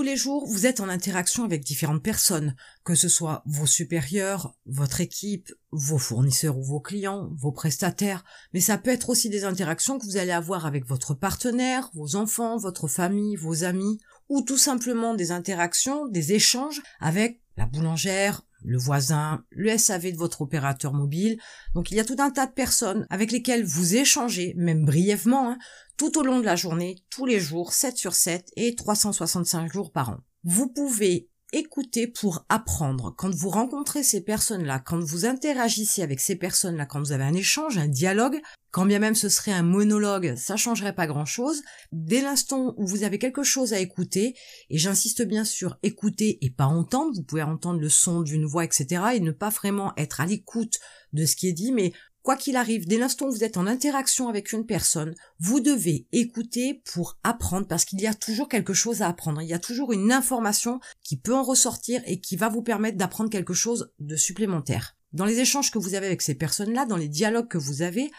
tous les jours, vous êtes en interaction avec différentes personnes, que ce soit vos supérieurs, votre équipe, vos fournisseurs ou vos clients, vos prestataires, mais ça peut être aussi des interactions que vous allez avoir avec votre partenaire, vos enfants, votre famille, vos amis, ou tout simplement des interactions, des échanges avec la boulangère, le voisin, le SAV de votre opérateur mobile. Donc il y a tout un tas de personnes avec lesquelles vous échangez, même brièvement, tout au long de la journée, tous les jours, 7 sur 7 et 365 jours par an. Vous pouvez écouter pour apprendre. Quand vous rencontrez ces personnes-là, quand vous interagissez avec ces personnes-là, quand vous avez un échange, un dialogue, quand bien même ce serait un monologue, ça changerait pas grand-chose. Dès l'instant où vous avez quelque chose à écouter, et j'insiste bien sur écouter et pas entendre, vous pouvez entendre le son d'une voix, etc., et ne pas vraiment être à l'écoute de ce qui est dit, mais quoi qu'il arrive, dès l'instant où vous êtes en interaction avec une personne, vous devez écouter pour apprendre, parce qu'il y a toujours quelque chose à apprendre. Il y a toujours une information qui peut en ressortir et qui va vous permettre d'apprendre quelque chose de supplémentaire. Dans les échanges que vous avez avec ces personnes-là, dans les dialogues que vous avez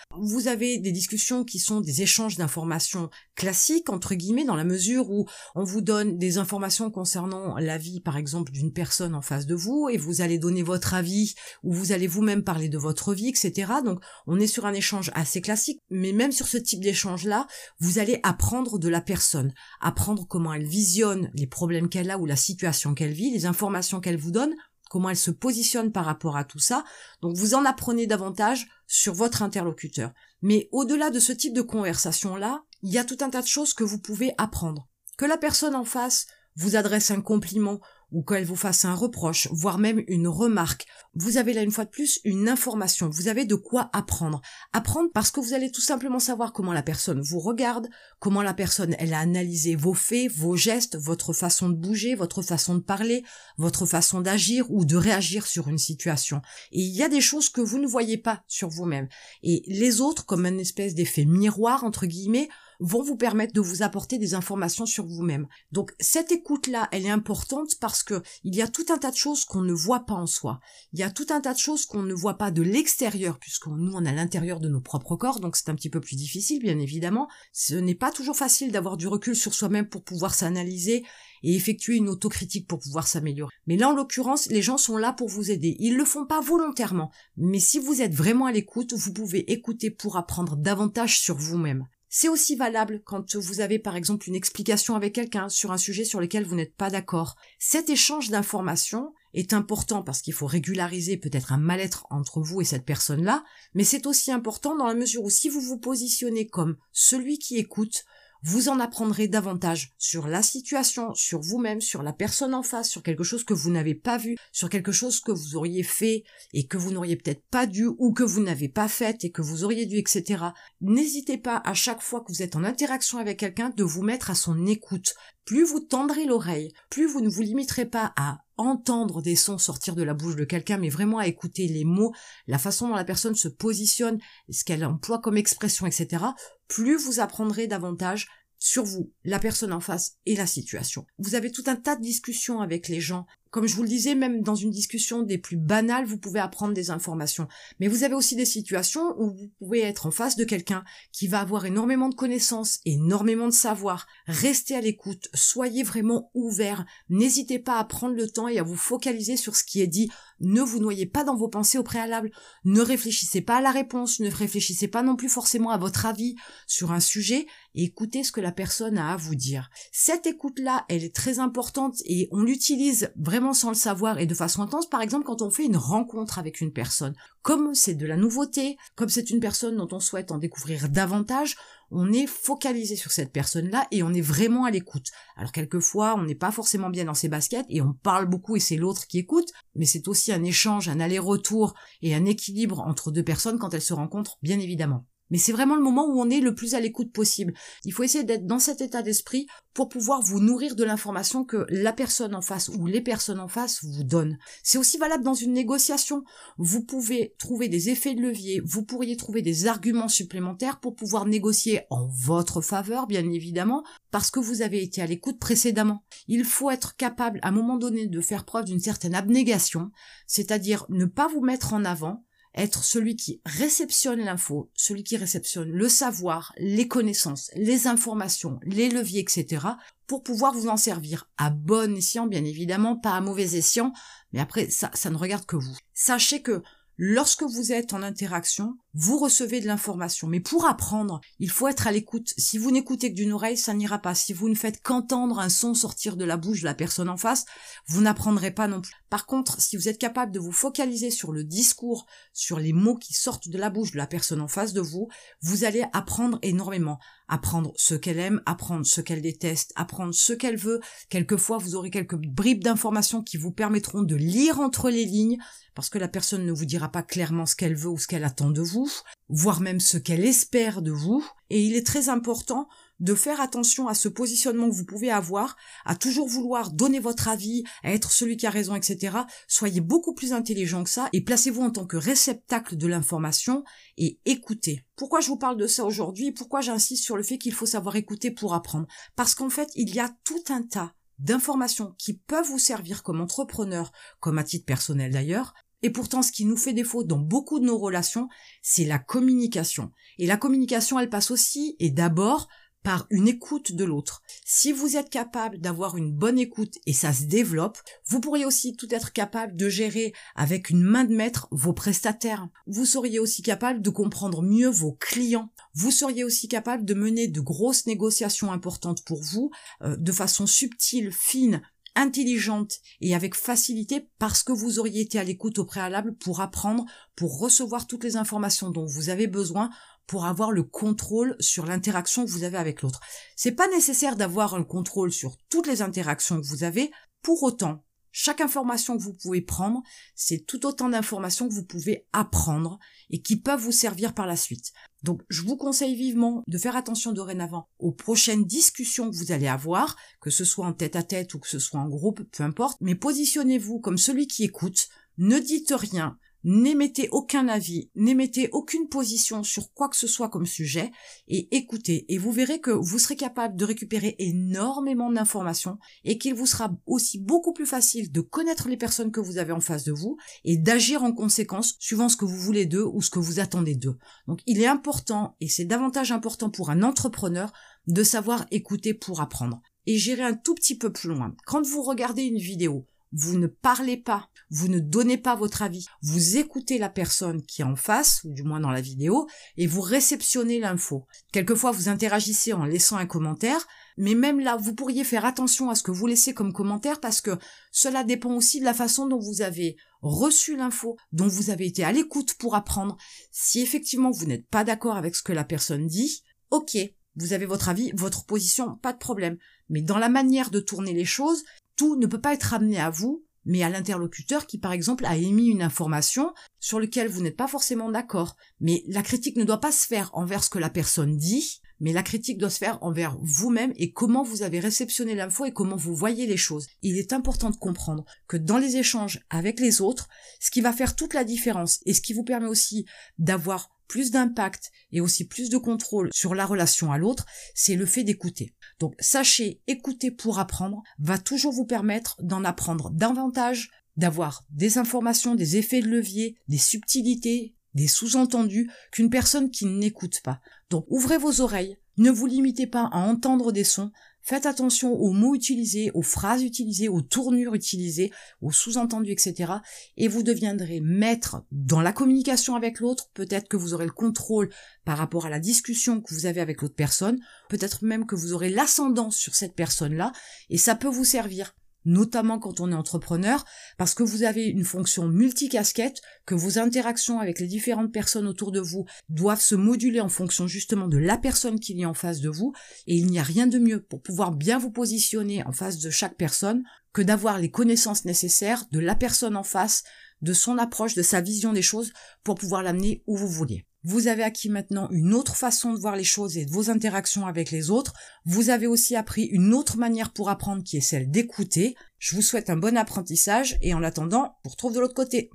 des discussions qui sont des échanges d'informations classiques, entre guillemets, dans la mesure où on vous donne des informations concernant la vie, par exemple, d'une personne en face de vous, et vous allez donner votre avis, ou vous allez vous-même parler de votre vie, etc. Donc, on est sur un échange assez classique, mais même sur ce type d'échange-là, vous allez apprendre de la personne, apprendre comment elle visionne les problèmes qu'elle a ou la situation qu'elle vit, les informations qu'elle vous donne, comment elle se positionne par rapport à tout ça. Donc vous en apprenez davantage sur votre interlocuteur. Mais au-delà de ce type de conversation-là, il y a tout un tas de choses que vous pouvez apprendre. Que la personne en face vous adresse un compliment ou qu'elle vous fasse un reproche, voire même une remarque, vous avez là une fois de plus une information, vous avez de quoi apprendre. Apprendre parce que vous allez tout simplement savoir comment la personne vous regarde, comment la personne elle a analysé vos faits, vos gestes, votre façon de bouger, votre façon de parler, votre façon d'agir ou de réagir sur une situation. Et il y a des choses que vous ne voyez pas sur vous-même. Et les autres, comme une espèce d'effet miroir, entre guillemets, vont vous permettre de vous apporter des informations sur vous-même. Donc cette écoute-là, elle est importante parce que il y a tout un tas de choses qu'on ne voit pas en soi. Il y a tout un tas de choses qu'on ne voit pas de l'extérieur, puisque nous, on a l'intérieur de nos propres corps, donc c'est un petit peu plus difficile, bien évidemment. Ce n'est pas toujours facile d'avoir du recul sur soi-même pour pouvoir s'analyser et effectuer une autocritique pour pouvoir s'améliorer. Mais là, en l'occurrence, les gens sont là pour vous aider. Ils le font pas volontairement. Mais si vous êtes vraiment à l'écoute, vous pouvez écouter pour apprendre davantage sur vous-même. C'est aussi valable quand vous avez par exemple une explication avec quelqu'un sur un sujet sur lequel vous n'êtes pas d'accord. Cet échange d'informations est important parce qu'il faut régulariser peut-être un mal-être entre vous et cette personne-là, mais c'est aussi important dans la mesure où si vous vous positionnez comme celui qui écoute, vous en apprendrez davantage sur la situation, sur vous-même, sur la personne en face, sur quelque chose que vous n'avez pas vu, sur quelque chose que vous auriez fait et que vous n'auriez peut-être pas dû ou que vous n'avez pas fait et que vous auriez dû, etc. N'hésitez pas à chaque fois que vous êtes en interaction avec quelqu'un de vous mettre à son écoute. Plus vous tendrez l'oreille, plus vous ne vous limiterez pas à entendre des sons sortir de la bouche de quelqu'un, mais vraiment à écouter les mots, la façon dont la personne se positionne, ce qu'elle emploie comme expression, etc., plus vous apprendrez davantage sur vous, la personne en face et la situation. Vous avez tout un tas de discussions avec les gens. Comme je vous le disais, même dans une discussion des plus banales, vous pouvez apprendre des informations. Mais vous avez aussi des situations où vous pouvez être en face de quelqu'un qui va avoir énormément de connaissances, énormément de savoir. Restez à l'écoute, soyez vraiment ouverts. N'hésitez pas à prendre le temps et à vous focaliser sur ce qui est dit. Ne vous noyez pas dans vos pensées au préalable. Ne réfléchissez pas à la réponse, ne réfléchissez pas non plus forcément à votre avis sur un sujet. Écoutez ce que la personne a à vous dire. Cette écoute-là, elle est très importante et on l'utilise vraiment sans le savoir et de façon intense, par exemple quand on fait une rencontre avec une personne. Comme c'est de la nouveauté, comme c'est une personne dont on souhaite en découvrir davantage, on est focalisé sur cette personne-là et on est vraiment à l'écoute. Alors quelquefois, on n'est pas forcément bien dans ses baskets et on parle beaucoup et c'est l'autre qui écoute, mais c'est aussi un échange, un aller-retour et un équilibre entre deux personnes quand elles se rencontrent, bien évidemment. Mais c'est vraiment le moment où on est le plus à l'écoute possible. Il faut essayer d'être dans cet état d'esprit pour pouvoir vous nourrir de l'information que la personne en face ou les personnes en face vous donnent. C'est aussi valable dans une négociation. Vous pouvez trouver des effets de levier, vous pourriez trouver des arguments supplémentaires pour pouvoir négocier en votre faveur, bien évidemment, parce que vous avez été à l'écoute précédemment. Il faut être capable, à un moment donné, de faire preuve d'une certaine abnégation, c'est-à-dire ne pas vous mettre en avant, être celui qui réceptionne l'info, celui qui réceptionne le savoir, les connaissances, les informations, les leviers, etc., pour pouvoir vous en servir à bon escient, bien évidemment, pas à mauvais escient, mais après, ça ne regarde que vous. Sachez que lorsque vous êtes en interaction, vous recevez de l'information. Mais pour apprendre, il faut être à l'écoute. Si vous n'écoutez que d'une oreille, ça n'ira pas. Si vous ne faites qu'entendre un son sortir de la bouche de la personne en face, vous n'apprendrez pas non plus. Par contre, si vous êtes capable de vous focaliser sur le discours, sur les mots qui sortent de la bouche de la personne en face de vous, vous allez apprendre énormément. Apprendre ce qu'elle aime, apprendre ce qu'elle déteste, apprendre ce qu'elle veut. Quelquefois, vous aurez quelques bribes d'informations qui vous permettront de lire entre les lignes, parce que la personne ne vous dira pas clairement ce qu'elle veut ou ce qu'elle attend de vous, voire même ce qu'elle espère de vous. Et il est très important de faire attention à ce positionnement que vous pouvez avoir, à toujours vouloir donner votre avis, à être celui qui a raison, etc. Soyez beaucoup plus intelligent que ça et placez-vous en tant que réceptacle de l'information et écoutez. Pourquoi je vous parle de ça aujourd'hui? Pourquoi j'insiste sur le fait qu'il faut savoir écouter pour apprendre? Parce qu'en fait, il y a tout un tas d'informations qui peuvent vous servir comme entrepreneur, comme à titre personnel d'ailleurs. Et pourtant, ce qui nous fait défaut dans beaucoup de nos relations, c'est la communication. Et la communication, elle passe aussi, et d'abord, par une écoute de l'autre. Si vous êtes capable d'avoir une bonne écoute, et ça se développe, vous pourriez aussi tout être capable de gérer avec une main de maître vos prestataires. Vous seriez aussi capable de comprendre mieux vos clients. Vous seriez aussi capable de mener de grosses négociations importantes pour vous, de façon subtile, fine, intelligente et avec facilité parce que vous auriez été à l'écoute au préalable pour apprendre, pour recevoir toutes les informations dont vous avez besoin pour avoir le contrôle sur l'interaction que vous avez avec l'autre. C'est pas nécessaire d'avoir un contrôle sur toutes les interactions que vous avez. Pour autant, chaque information que vous pouvez prendre, c'est tout autant d'informations que vous pouvez apprendre et qui peuvent vous servir par la suite. Donc, je vous conseille vivement de faire attention dorénavant aux prochaines discussions que vous allez avoir, que ce soit en tête-à-tête ou que ce soit en groupe, peu importe. Mais positionnez-vous comme celui qui écoute, ne dites rien, n'émettez aucun avis, n'émettez aucune position sur quoi que ce soit comme sujet et écoutez. Et vous verrez que vous serez capable de récupérer énormément d'informations et qu'il vous sera aussi beaucoup plus facile de connaître les personnes que vous avez en face de vous et d'agir en conséquence suivant ce que vous voulez d'eux ou ce que vous attendez d'eux. Donc il est important, et c'est davantage important pour un entrepreneur, de savoir écouter pour apprendre. Et j'irai un tout petit peu plus loin. Quand vous regardez une vidéo, vous ne parlez pas, vous ne donnez pas votre avis, vous écoutez la personne qui est en face, ou du moins dans la vidéo, et vous réceptionnez l'info. Quelquefois, vous interagissez en laissant un commentaire, mais même là, vous pourriez faire attention à ce que vous laissez comme commentaire parce que cela dépend aussi de la façon dont vous avez reçu l'info, dont vous avez été à l'écoute pour apprendre. Si effectivement, vous n'êtes pas d'accord avec ce que la personne dit, ok, vous avez votre avis, votre position, pas de problème. Mais dans la manière de tourner les choses, tout ne peut pas être amené à vous, mais à l'interlocuteur qui, par exemple, a émis une information sur laquelle vous n'êtes pas forcément d'accord. Mais la critique ne doit pas se faire envers ce que la personne dit, mais la critique doit se faire envers vous-même et comment vous avez réceptionné l'info et comment vous voyez les choses. Il est important de comprendre que dans les échanges avec les autres, ce qui va faire toute la différence et ce qui vous permet aussi d'avoir plus d'impact et aussi plus de contrôle sur la relation à l'autre, c'est le fait d'écouter. Donc, sachez, écouter pour apprendre va toujours vous permettre d'en apprendre davantage, d'avoir des informations, des effets de levier, des subtilités, des sous-entendus qu'une personne qui n'écoute pas. Donc, ouvrez vos oreilles, ne vous limitez pas à entendre des sons, faites attention aux mots utilisés, aux phrases utilisées, aux tournures utilisées, aux sous-entendus, etc. Et vous deviendrez maître dans la communication avec l'autre. Peut-être que vous aurez le contrôle par rapport à la discussion que vous avez avec l'autre personne. Peut-être même que vous aurez l'ascendant sur cette personne-là. Et ça peut vous servir, notamment quand on est entrepreneur, parce que vous avez une fonction multicasquette, que vos interactions avec les différentes personnes autour de vous doivent se moduler en fonction justement de la personne qu'il y a en face de vous, et il n'y a rien de mieux pour pouvoir bien vous positionner en face de chaque personne que d'avoir les connaissances nécessaires de la personne en face, de son approche, de sa vision des choses, pour pouvoir l'amener où vous voulez. Vous avez acquis maintenant une autre façon de voir les choses et de vos interactions avec les autres. Vous avez aussi appris une autre manière pour apprendre qui est celle d'écouter. Je vous souhaite un bon apprentissage et en attendant, on se retrouve de l'autre côté.